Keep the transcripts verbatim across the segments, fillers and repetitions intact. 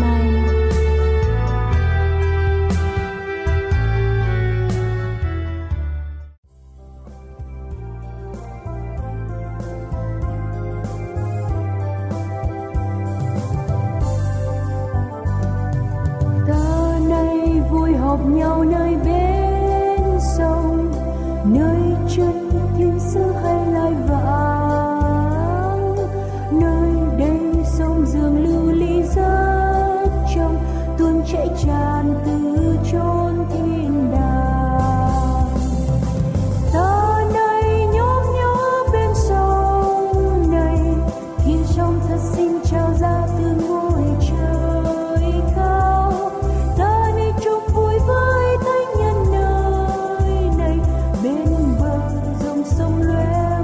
nay. Nhau nơi bên sông, nơi chân thiên sứ hay lai vãng, nơi đây sông dường lưu ly rất trong, tuôn chảy tràn từ chốn thiên đàng. Ta đây nhóp nhó bên sông này, khi sông thật xinh trao ra từ ngôi trời cao. Với thánh nhân nơi này bên bờ dòng sông Loé.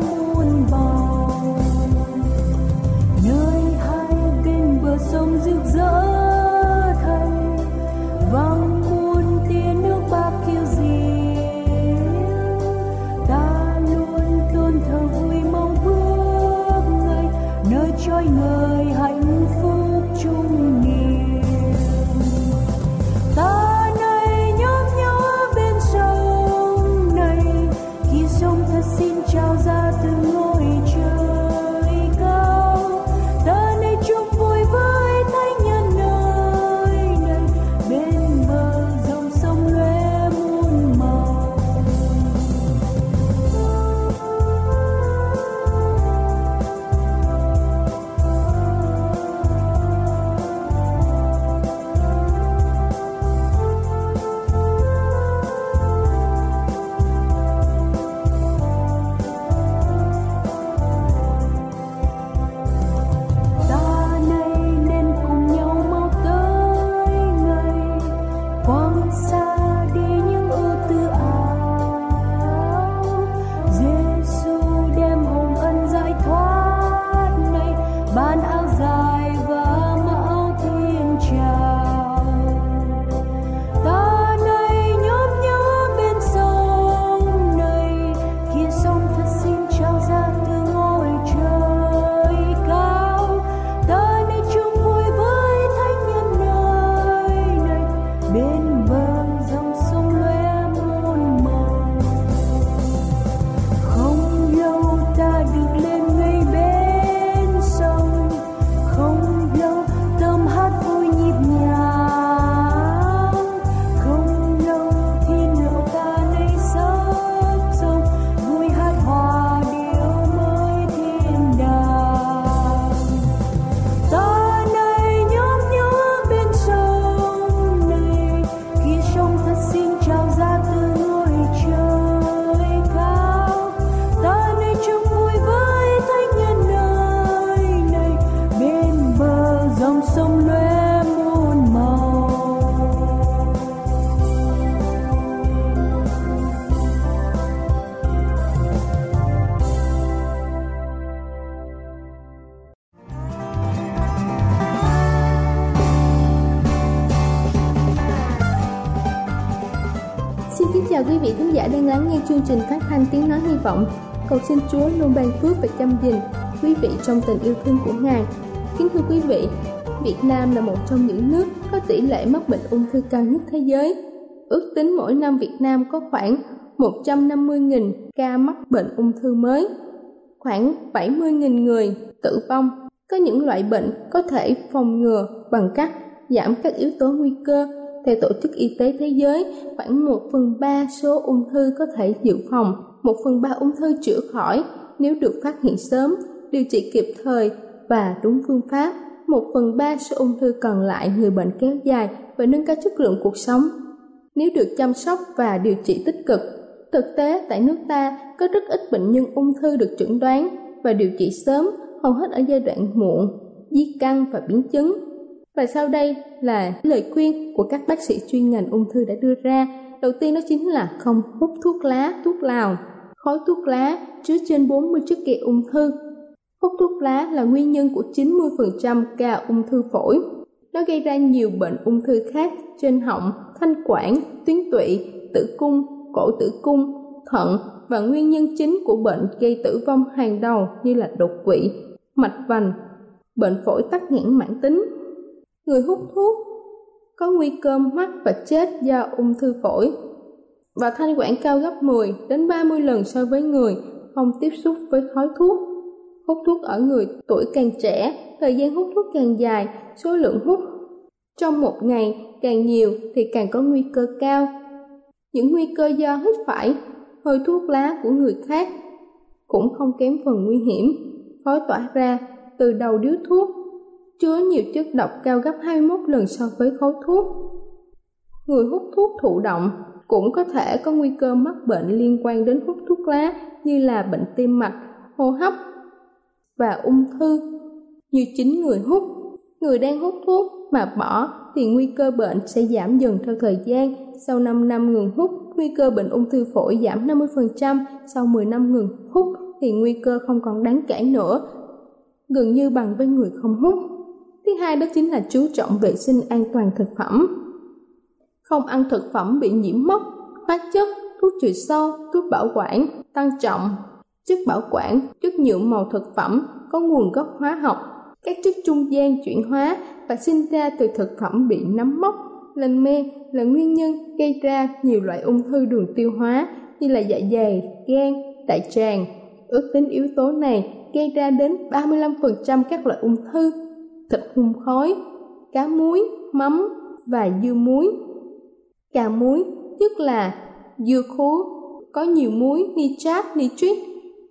là quý vị khán giả đang lắng nghe chương trình phát thanh Tiếng Nói Hy Vọng. Cầu xin Chúa luôn ban phước và chăm gìn quý vị trong tình yêu thương của Ngài. Kính thưa quý vị, Việt Nam là một trong những nước có tỷ lệ mắc bệnh ung thư cao nhất thế giới. Ước tính mỗi năm Việt Nam có khoảng một trăm năm mươi nghìn ca mắc bệnh ung thư mới, khoảng bảy mươi nghìn người tử vong. Có những loại bệnh có thể phòng ngừa bằng cách giảm các yếu tố nguy cơ. Theo Tổ chức Y tế Thế giới, khoảng một phần ba số ung thư có thể dự phòng, một phần ba ung thư chữa khỏi nếu được phát hiện sớm, điều trị kịp thời và đúng phương pháp. một phần ba số ung thư còn lại người bệnh kéo dài và nâng cao chất lượng cuộc sống nếu được chăm sóc và điều trị tích cực. Thực tế, tại nước ta có rất ít bệnh nhân ung thư được chẩn đoán và điều trị sớm, hầu hết ở giai đoạn muộn, di căn và biến chứng. Và sau đây là lời khuyên của các bác sĩ chuyên ngành ung thư đã đưa ra. Đầu tiên đó chính là không hút thuốc lá, thuốc lào. Khói thuốc lá chứa trên bốn mươi chất gây ung thư. Hút thuốc lá là nguyên nhân của chín mươi phần trăm ca ung thư phổi. Nó gây ra nhiều bệnh ung thư khác trên họng, thanh quản, tuyến tụy, tử cung, cổ tử cung, thận và nguyên nhân chính của bệnh gây tử vong hàng đầu như là đột quỵ, mạch vành, bệnh phổi tắc nghẽn mãn tính. Người hút thuốc có nguy cơ mắc và chết do ung thư phổi và thanh quản cao gấp mười đến ba mươi lần so với người không tiếp xúc với khói thuốc. Hút thuốc ở người tuổi càng trẻ, thời gian hút thuốc càng dài, số lượng hút trong một ngày càng nhiều thì càng có nguy cơ cao. Những nguy cơ do hít phải hơi thuốc lá của người khác cũng không kém phần nguy hiểm. Khói tỏa ra từ đầu điếu thuốc chứa nhiều chất độc cao gấp hai mươi mốt lần so với khói thuốc. Người hút thuốc thụ động cũng có thể có nguy cơ mắc bệnh liên quan đến hút thuốc lá như là bệnh tim mạch, hô hấp và ung thư như chính người hút. Người đang hút thuốc mà bỏ thì nguy cơ bệnh sẽ giảm dần theo thời gian. Sau năm năm ngừng hút, nguy cơ bệnh ung thư phổi giảm năm mươi phần trăm. Sau mười năm ngừng hút thì nguy cơ không còn đáng kể nữa, gần như bằng với người không hút. Thứ hai đó chính là chú trọng vệ sinh an toàn thực phẩm. Không ăn thực phẩm bị nhiễm mốc, hóa chất, thuốc trừ sâu, thuốc bảo quản, tăng trọng, chất bảo quản, chất nhuộm màu thực phẩm có nguồn gốc hóa học, các chất trung gian chuyển hóa và sinh ra từ thực phẩm bị nấm mốc, lên men là nguyên nhân gây ra nhiều loại ung thư đường tiêu hóa như là dạ dày, gan, đại tràng. Ước tính yếu tố này gây ra đến ba mươi lăm phần trăm các loại ung thư thịt hun khói, cá muối, mắm và dưa muối. Cà muối, nhất là dưa khú, có nhiều muối, nitrat, nitrit,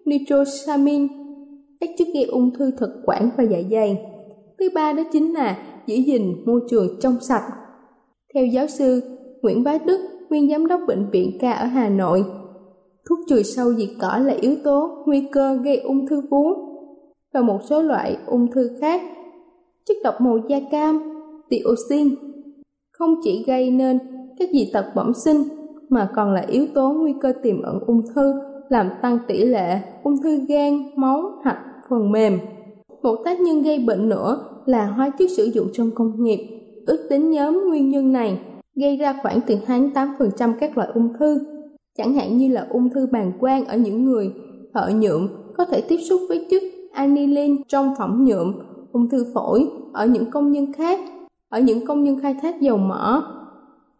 nitrosamin, các chất gây ung thư thực quản và dạ dày. Thứ ba đó chính là giữ gìn môi trường trong sạch. Theo giáo sư Nguyễn Bá Đức, nguyên giám đốc bệnh viện ca ở Hà Nội, thuốc trừ sâu diệt cỏ là yếu tố nguy cơ gây ung thư vú và một số loại ung thư khác. Chất độc màu da cam, dioxin, không chỉ gây nên các dị tật bẩm sinh mà còn là yếu tố nguy cơ tiềm ẩn ung thư, làm tăng tỷ lệ ung thư gan, máu, hạch, phần mềm. Một tác nhân gây bệnh nữa là hóa chất sử dụng trong công nghiệp. Ước tính nhóm nguyên nhân này gây ra khoảng từ hai đến tám phần trăm các loại ung thư, chẳng hạn như là ung thư bàng quang ở những người thợ nhuộm có thể tiếp xúc với chất aniline trong phẩm nhuộm, ung thư phổi ở những công nhân khác, ở những công nhân khai thác dầu mỏ,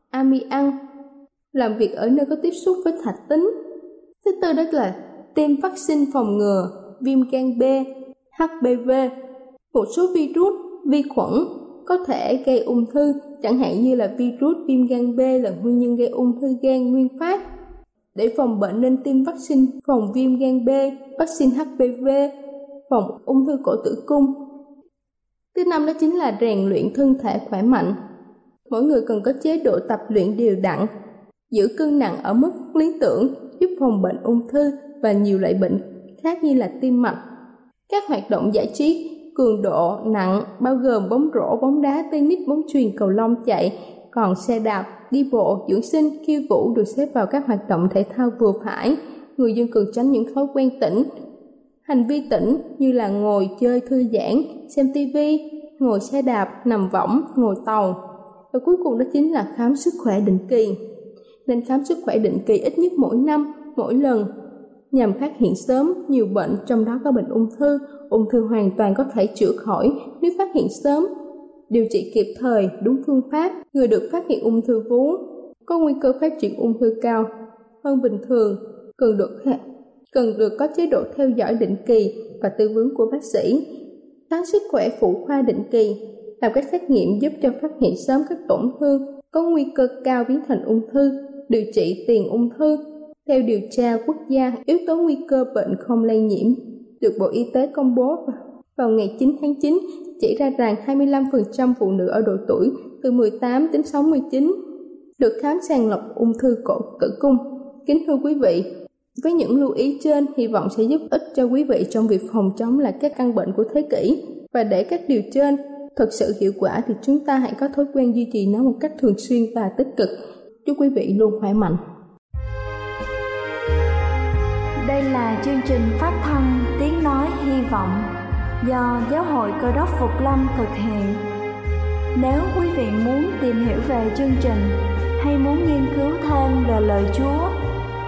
amiăng, làm việc ở nơi có tiếp xúc với thạch tín. Thứ tư đó là tiêm vaccine phòng ngừa viêm gan B, hát pê vê. Một số virus, vi khuẩn có thể gây ung thư, chẳng hạn như là virus viêm gan B là nguyên nhân gây ung thư gan nguyên phát. Để phòng bệnh nên tiêm vaccine phòng viêm gan B, vaccine hát pê vê, phòng ung thư cổ tử cung. Thứ năm đó chính là rèn luyện thân thể khỏe mạnh. Mỗi người cần có chế độ tập luyện đều đặn, giữ cân nặng ở mức lý tưởng, giúp phòng bệnh ung thư và nhiều loại bệnh khác như là tim mạch. Các hoạt động giải trí cường độ nặng bao gồm bóng rổ, bóng đá, tennis, bóng chuyền, cầu lông, chạy, còn xe đạp, đi bộ, dưỡng sinh, khiêu vũ được xếp vào các hoạt động thể thao vừa phải. Người dân cần tránh những thói quen tĩnh, hành vi tĩnh như là ngồi chơi thư giãn, xem tivi, ngồi xe đạp, nằm võng, ngồi tàu. Và cuối cùng đó chính là khám sức khỏe định kỳ. nên khám sức khỏe định kỳ ít nhất mỗi năm, mỗi lần, nhằm phát hiện sớm nhiều bệnh, trong đó có bệnh ung thư. Ung thư hoàn toàn có thể chữa khỏi nếu phát hiện sớm, điều trị kịp thời, đúng phương pháp. Người được phát hiện ung thư vú có nguy cơ phát triển ung thư cao hơn bình thường, cần được cần được có chế độ theo dõi định kỳ và tư vấn của bác sĩ. Khám sức khỏe phụ khoa định kỳ, làm các xét nghiệm giúp cho phát hiện sớm các tổn thương có nguy cơ cao biến thành ung thư, điều trị tiền ung thư. Theo điều tra quốc gia, yếu tố nguy cơ bệnh không lây nhiễm được Bộ Y tế công bố vào ngày chín tháng chín chỉ ra rằng hai mươi lăm phần trăm phụ nữ ở độ tuổi từ mười tám đến sáu mươi chín được khám sàng lọc ung thư cổ tử cung. Kính thưa quý vị, với những lưu ý trên, hy vọng sẽ giúp ích cho quý vị trong việc phòng chống lại các căn bệnh của thế kỷ. Và để các điều trên thật sự hiệu quả thì chúng ta hãy có thói quen duy trì nó một cách thường xuyên và tích cực. Chúc quý vị luôn khỏe mạnh. Đây là chương trình phát thanh Tiếng Nói Hy Vọng do Giáo hội Cơ đốc Phục Lâm thực hiện. Nếu quý vị muốn tìm hiểu về chương trình hay muốn nghiên cứu thêm về lời Chúa,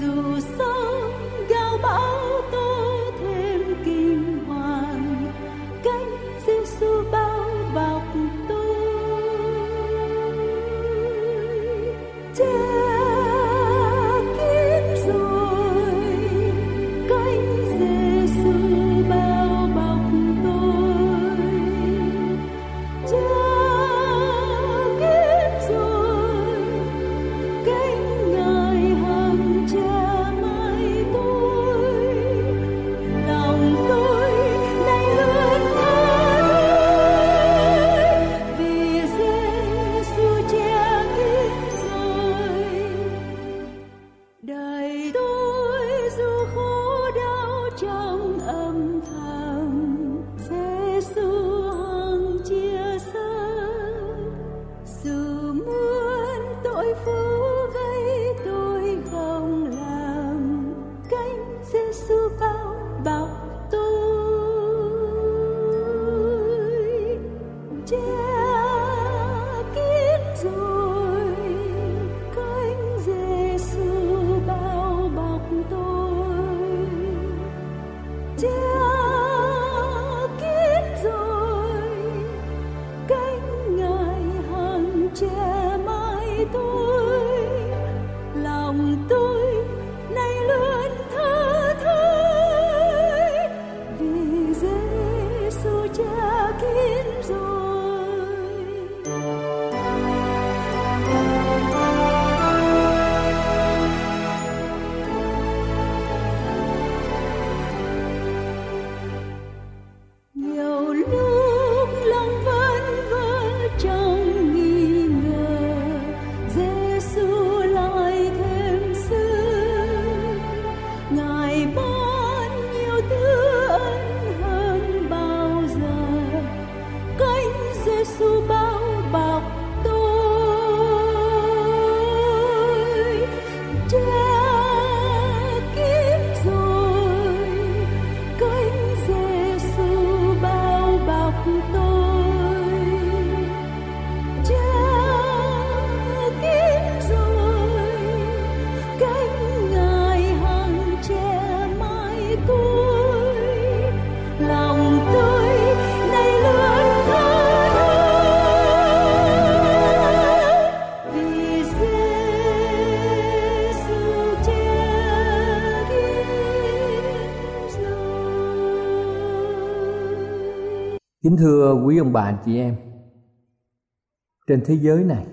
Dù sóng gào bão tôi thêm Kính thưa quý ông bà anh chị em, trên thế giới này,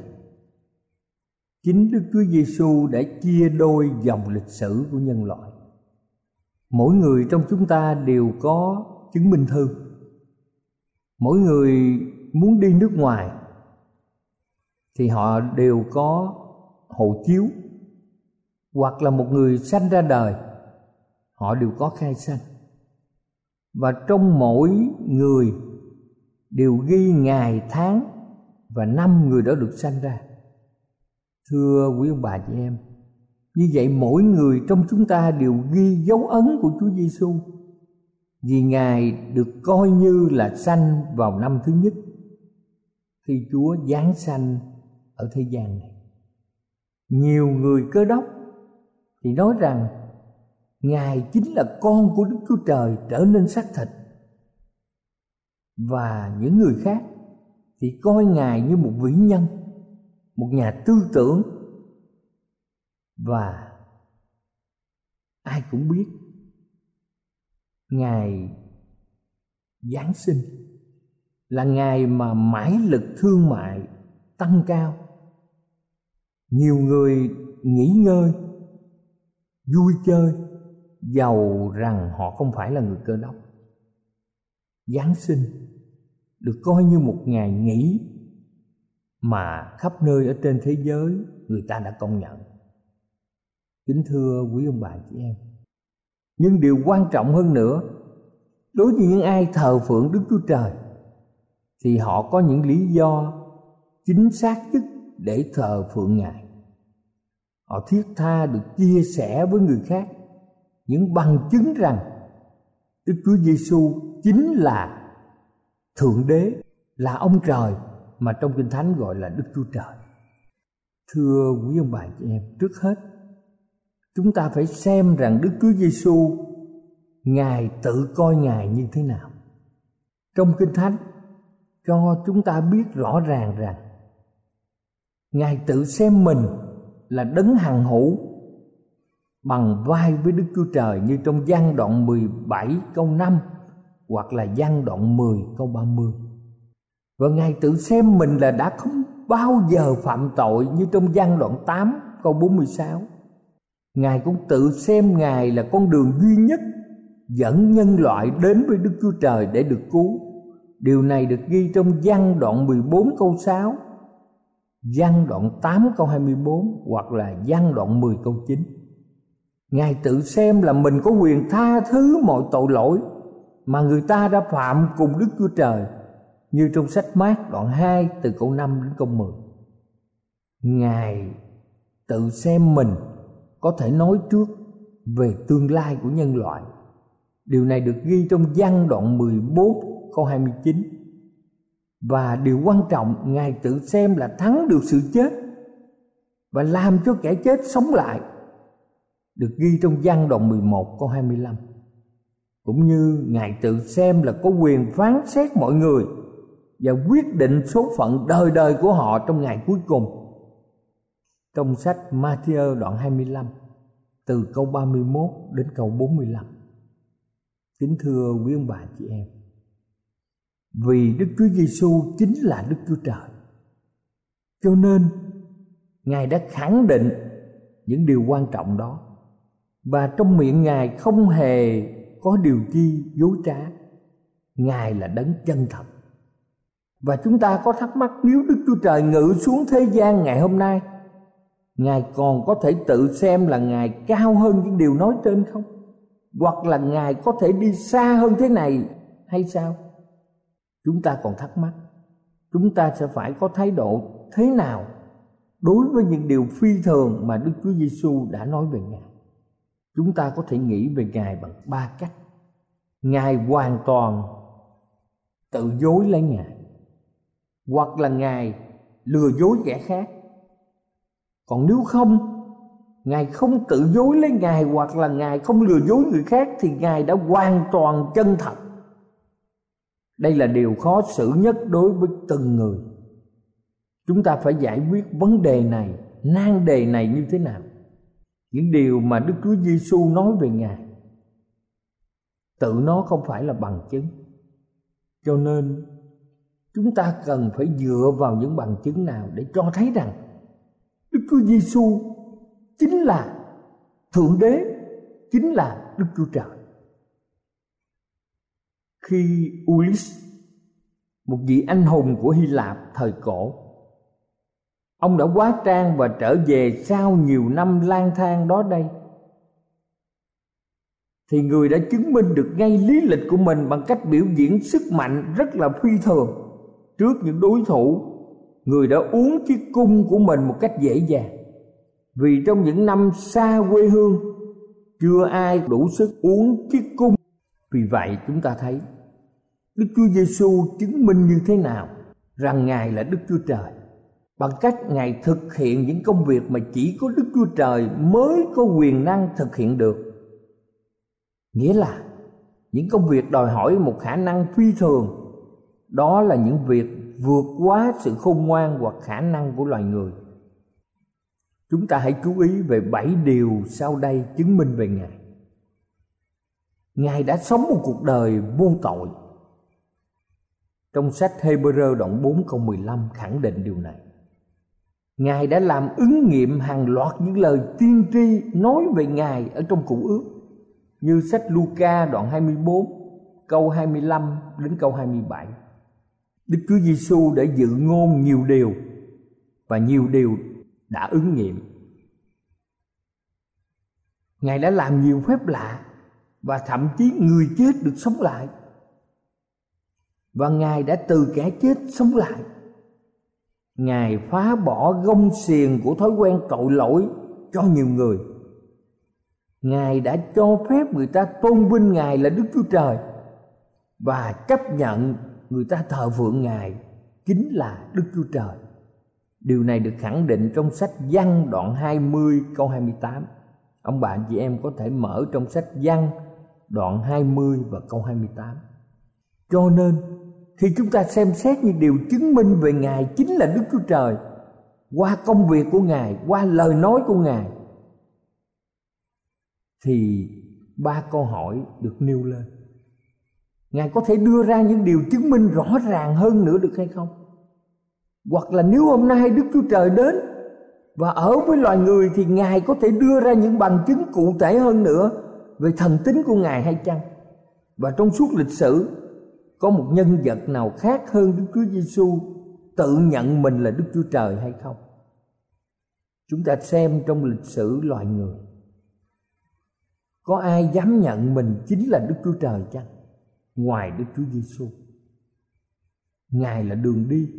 chính Đức Chúa Giê-su đã chia đôi dòng lịch sử của nhân loại. Mỗi người trong chúng ta đều có chứng minh thư. Mỗi người muốn đi nước ngoài thì họ đều có hộ chiếu, hoặc là một người sanh ra đời họ đều có khai sanh. Và trong mỗi người đều ghi ngày, tháng và năm người đó được sanh ra. Thưa quý ông bà chị em, như vậy mỗi người trong chúng ta đều ghi dấu ấn của Chúa Giê-xu, vì Ngài được coi như là sanh vào năm thứ nhất khi Chúa giáng sanh ở thế gian này. Nhiều người Cơ Đốc thì nói rằng Ngài chính là con của Đức Chúa Trời trở nên xác thịt, và những người khác thì coi Ngài như một vĩ nhân, một nhà tư tưởng. Và ai cũng biết Ngài Giáng sinh là ngày mà mãi lực thương mại tăng cao. Nhiều người nghỉ ngơi, vui chơi, dầu rằng họ không phải là người Cơ Đốc. Giáng sinh được coi như một ngày nghỉ mà khắp nơi ở trên thế giới người ta đã công nhận. Kính thưa quý ông bà chị em, nhưng điều quan trọng hơn nữa, đối với những ai thờ phượng Đức Chúa Trời thì họ có những lý do chính xác nhất để thờ phượng Ngài. Họ thiết tha được chia sẻ với người khác những bằng chứng rằng Đức Chúa Giê-xu chính là Thượng Đế, là ông Trời mà trong Kinh Thánh gọi là Đức Chúa Trời. Thưa quý ông bà chị em, trước hết chúng ta phải xem rằng Đức Chúa Giê-xu, Ngài tự coi Ngài như thế nào. Trong Kinh Thánh cho chúng ta biết rõ ràng rằng Ngài tự xem mình là đấng hằng hữu, bằng vai với Đức Chúa Trời, như trong Giăng đoạn mười bảy câu năm hoặc là Giăng đoạn mười câu ba mươi. Và Ngài tự xem mình là đã không bao giờ phạm tội, như trong Giăng đoạn tám câu bốn mươi sáu. Ngài cũng tự xem Ngài là con đường duy nhất dẫn nhân loại đến với Đức Chúa Trời để được cứu. Điều này được ghi trong Giăng đoạn mười bốn câu sáu, Giăng đoạn tám câu hai mươi bốn hoặc là Giăng đoạn mười câu chín. Ngài tự xem là mình có quyền tha thứ mọi tội lỗi mà người ta đã phạm cùng Đức Chúa Trời, như trong sách Mát đoạn hai từ câu năm đến câu mười. Ngài tự xem mình có thể nói trước về tương lai của nhân loại. Điều này được ghi trong Giăng đoạn mười bốn câu hai mươi chín. Và điều quan trọng, Ngài tự xem là thắng được sự chết và làm cho kẻ chết sống lại, được ghi trong Giăng đoạn mười một câu hai mươi lăm. Cũng như Ngài tự xem là có quyền phán xét mọi người và quyết định số phận đời đời của họ trong ngày cuối cùng, trong sách Ma-thi-ơ đoạn hai mươi lăm từ câu ba mươi mốt đến câu bốn mươi lăm. Kính thưa quý ông bà chị em, vì Đức Chúa Giê-xu chính là Đức Chúa Trời, cho nên Ngài đã khẳng định những điều quan trọng đó, và trong miệng Ngài không hề có điều chi dối trá. Ngài là đấng chân thật. Và chúng ta có thắc mắc, nếu Đức Chúa Trời ngự xuống thế gian ngày hôm nay, Ngài còn có thể tự xem là Ngài cao hơn những điều nói trên không? Hoặc là Ngài có thể đi xa hơn thế này hay sao? Chúng ta còn thắc mắc, chúng ta sẽ phải có thái độ thế nào đối với những điều phi thường mà Đức Chúa Giê-xu đã nói về Ngài? Chúng ta có thể nghĩ về Ngài bằng ba cách. Ngài hoàn toàn tự dối lấy Ngài, hoặc là Ngài lừa dối kẻ khác. Còn nếu không, Ngài không tự dối lấy Ngài hoặc là Ngài không lừa dối người khác, thì Ngài đã hoàn toàn chân thật. Đây là điều khó xử nhất đối với từng người. Chúng ta phải giải quyết vấn đề này, nan đề này như thế nào? Những điều mà Đức Chúa Giê-xu nói về Ngài, tự nó không phải là bằng chứng. Cho nên chúng ta cần phải dựa vào những bằng chứng nào để cho thấy rằng Đức Chúa Giê-su chính là Thượng Đế, chính là Đức Chúa Trời. Khi Ulysses, một vị anh hùng của Hy Lạp thời cổ, ông đã hóa trang và trở về sau nhiều năm lang thang đó đây, thì người đã chứng minh được ngay lý lịch của mình bằng cách biểu diễn sức mạnh rất là phi thường trước những đối thủ. Người đã uống chiếc cung của mình một cách dễ dàng, vì trong những năm xa quê hương chưa ai đủ sức uống chiếc cung. Vì vậy chúng ta thấy Đức Chúa Giê-su chứng minh như thế nào rằng Ngài là Đức Chúa Trời, bằng cách Ngài thực hiện những công việc mà chỉ có Đức Chúa Trời mới có quyền năng thực hiện được. Nghĩa là những công việc đòi hỏi một khả năng phi thường, đó là những việc vượt quá sự khôn ngoan hoặc khả năng của loài người. Chúng ta hãy chú ý về bảy điều sau đây chứng minh về Ngài. Ngài đã sống một cuộc đời vô tội. Trong sách Hebrew đoạn bốn câu mười lăm khẳng định điều này. Ngài đã làm ứng nghiệm hàng loạt những lời tiên tri nói về Ngài ở trong Cựu Ước, như sách Luca đoạn hai mươi bốn câu hai mươi lăm đến câu hai mươi bảy. Đức Chúa Giê-su đã dự ngôn nhiều điều và nhiều điều đã ứng nghiệm. Ngài đã làm nhiều phép lạ và thậm chí người chết được sống lại, và Ngài đã từ kẻ chết sống lại. Ngài phá bỏ gông xiềng của thói quen tội lỗi cho nhiều người. Ngài đã cho phép người ta tôn vinh Ngài là Đức Chúa Trời và chấp nhận người ta thờ phượng Ngài chính là Đức Chúa Trời. Điều này được khẳng định trong sách Giăng đoạn hai mươi câu hai mươi tám. Ông bà chị em có thể mở trong sách Giăng đoạn hai mươi và câu hai mươi tám. Cho nên khi chúng ta xem xét những điều chứng minh về Ngài chính là Đức Chúa Trời qua công việc của Ngài, qua lời nói của Ngài, thì ba câu hỏi được nêu lên. Ngài có thể đưa ra những điều chứng minh rõ ràng hơn nữa được hay không? Hoặc là nếu hôm nay Đức Chúa Trời đến và ở với loài người thì Ngài có thể đưa ra những bằng chứng cụ thể hơn nữa về thần tính của Ngài hay chăng? Và trong suốt lịch sử có một nhân vật nào khác hơn Đức Chúa Giê-su tự nhận mình là Đức Chúa Trời hay không? Chúng ta xem trong lịch sử loài người, có ai dám nhận mình chính là Đức Chúa Trời chăng? Ngoài Đức Chúa Giê-su, Ngài là đường đi,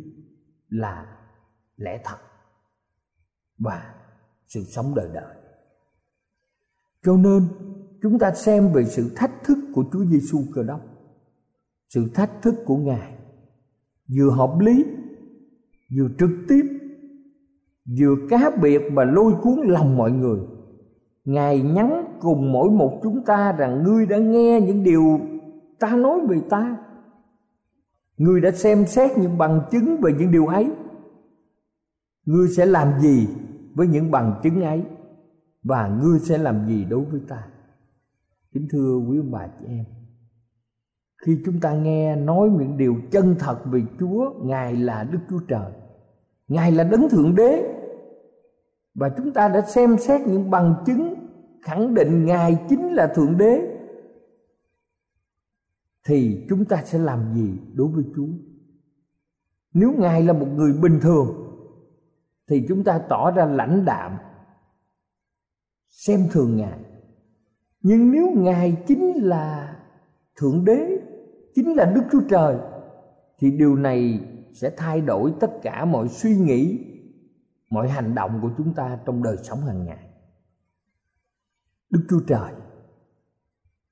là lẽ thật và sự sống đời đời. Cho nên chúng ta xem về sự thách thức của Chúa Giê-su Cơ Đốc. Sự thách thức của Ngài vừa hợp lý, vừa trực tiếp, vừa cá biệt và lôi cuốn lòng mọi người. Ngài nhắn cùng mỗi một chúng ta rằng: ngươi đã nghe những điều ta nói về ta, ngươi đã xem xét những bằng chứng về những điều ấy, ngươi sẽ làm gì với những bằng chứng ấy, và ngươi sẽ làm gì đối với ta? Kính thưa quý ông bà chị em, khi chúng ta nghe nói những điều chân thật về Chúa, Ngài là Đức Chúa Trời, Ngài là Đấng Thượng Đế, và chúng ta đã xem xét những bằng chứng khẳng định Ngài chính là Thượng Đế, thì chúng ta sẽ làm gì đối với Chúa? Nếu Ngài là một người bình thường thì chúng ta tỏ ra lãnh đạm, xem thường Ngài. Nhưng nếu Ngài chính là Thượng Đế, chính là Đức Chúa Trời, thì điều này sẽ thay đổi tất cả mọi suy nghĩ, mọi hành động của chúng ta trong đời sống hàng ngày. Đức Chúa Trời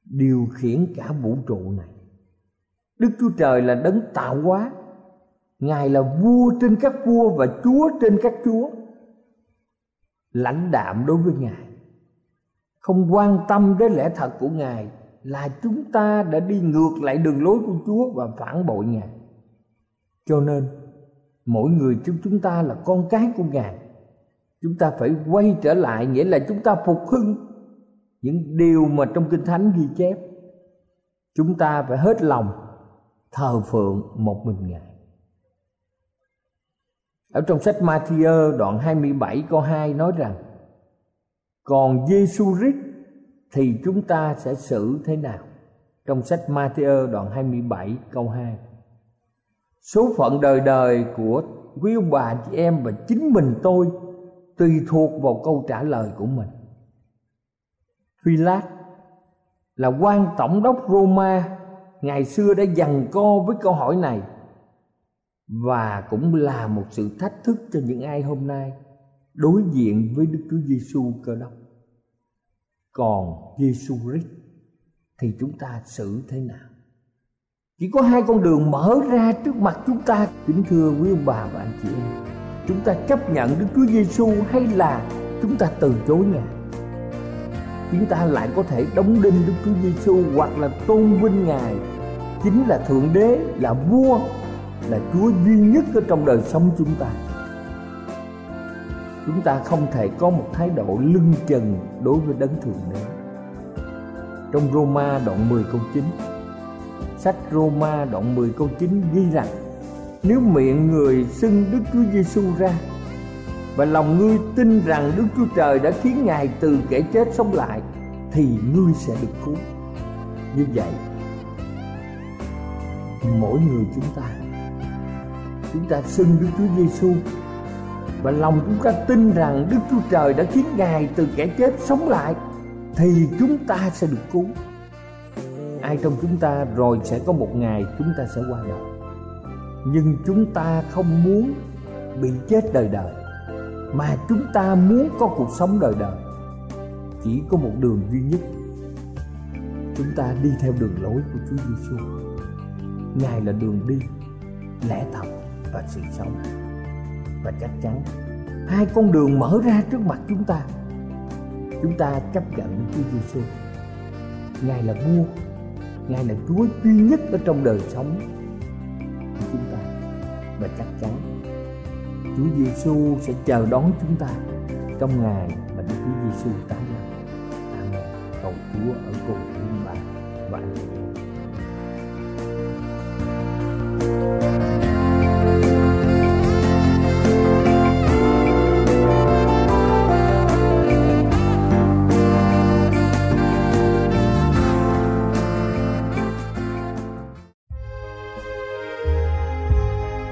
điều khiển cả vũ trụ này. Đức Chúa Trời là Đấng tạo hóa, Ngài là vua trên các vua và chúa trên các chúa. Lãnh đạm đối với Ngài, không quan tâm đến lẽ thật của Ngài, là chúng ta đã đi ngược lại đường lối của Chúa và phản bội Ngài. Cho nên mỗi người chúng chúng ta là con cái của Ngài, chúng ta phải quay trở lại, nghĩa là chúng ta phục hưng những điều mà trong Kinh Thánh ghi chép. Chúng ta phải hết lòng thờ phượng một mình Ngài. Ở trong sách Ma-thi-ơ đoạn hai mươi bảy câu hai nói rằng: còn Giê-su Christ thì chúng ta sẽ xử thế nào? Trong sách Ma-thi-ơ đoạn hai mươi bảy câu hai. Số phận đời đời của quý ông bà chị em và chính mình tôi tùy thuộc vào câu trả lời của mình. Philát là quan tổng đốc Roma ngày xưa đã giằng co với câu hỏi này, và cũng là một sự thách thức cho những ai hôm nay đối diện với Đức Chúa Giê-su Cơ Đốc. Còn Giê-su Christ thì chúng ta xử thế nào? Chỉ có hai con đường mở ra trước mặt chúng ta. Kính thưa quý ông bà và anh chị em, chúng ta chấp nhận Đức Chúa Giê-su hay là chúng ta từ chối Ngài? Chúng ta lại có thể đóng đinh Đức Chúa Giê-su hoặc là tôn vinh Ngài chính là Thượng Đế, là Vua, là Chúa duy nhất ở trong đời sống chúng ta. Chúng ta không thể có một thái độ lưng chừng đối với Đấng Thượng Đế. Trong Roma đoạn mười câu chín, sách Roma đoạn mười câu chín ghi rằng: nếu miệng người xưng Đức Chúa Giê-su ra và lòng ngươi tin rằng Đức Chúa Trời đã khiến Ngài từ kẻ chết sống lại thì ngươi sẽ được cứu. Như vậy, mỗi người chúng ta, chúng ta xưng Đức Chúa Giê-su và lòng chúng ta tin rằng Đức Chúa Trời đã khiến Ngài từ kẻ chết sống lại thì chúng ta sẽ được cứu. Ai trong chúng ta rồi sẽ có một ngày chúng ta sẽ qua đời, nhưng chúng ta không muốn bị chết đời đời, mà chúng ta muốn có cuộc sống đời đời. Chỉ có một đường duy nhất, chúng ta đi theo đường lối của Chúa Giê-su. Ngài là đường đi, lẽ thật và sự sống. Và chắc chắn hai con đường mở ra trước mặt chúng ta. Chúng ta chấp nhận Chúa Giê-su. Ngài là Vua, Ngài là Chúa duy nhất ở trong đời sống của chúng ta. Và chắc chắn Chúa Giê-su sẽ chờ đón chúng ta trong ngày mà Đức Chúa Giê-su tái lâm. Amen. Cầu Chúa ở cùng chúng ta và anh chị em.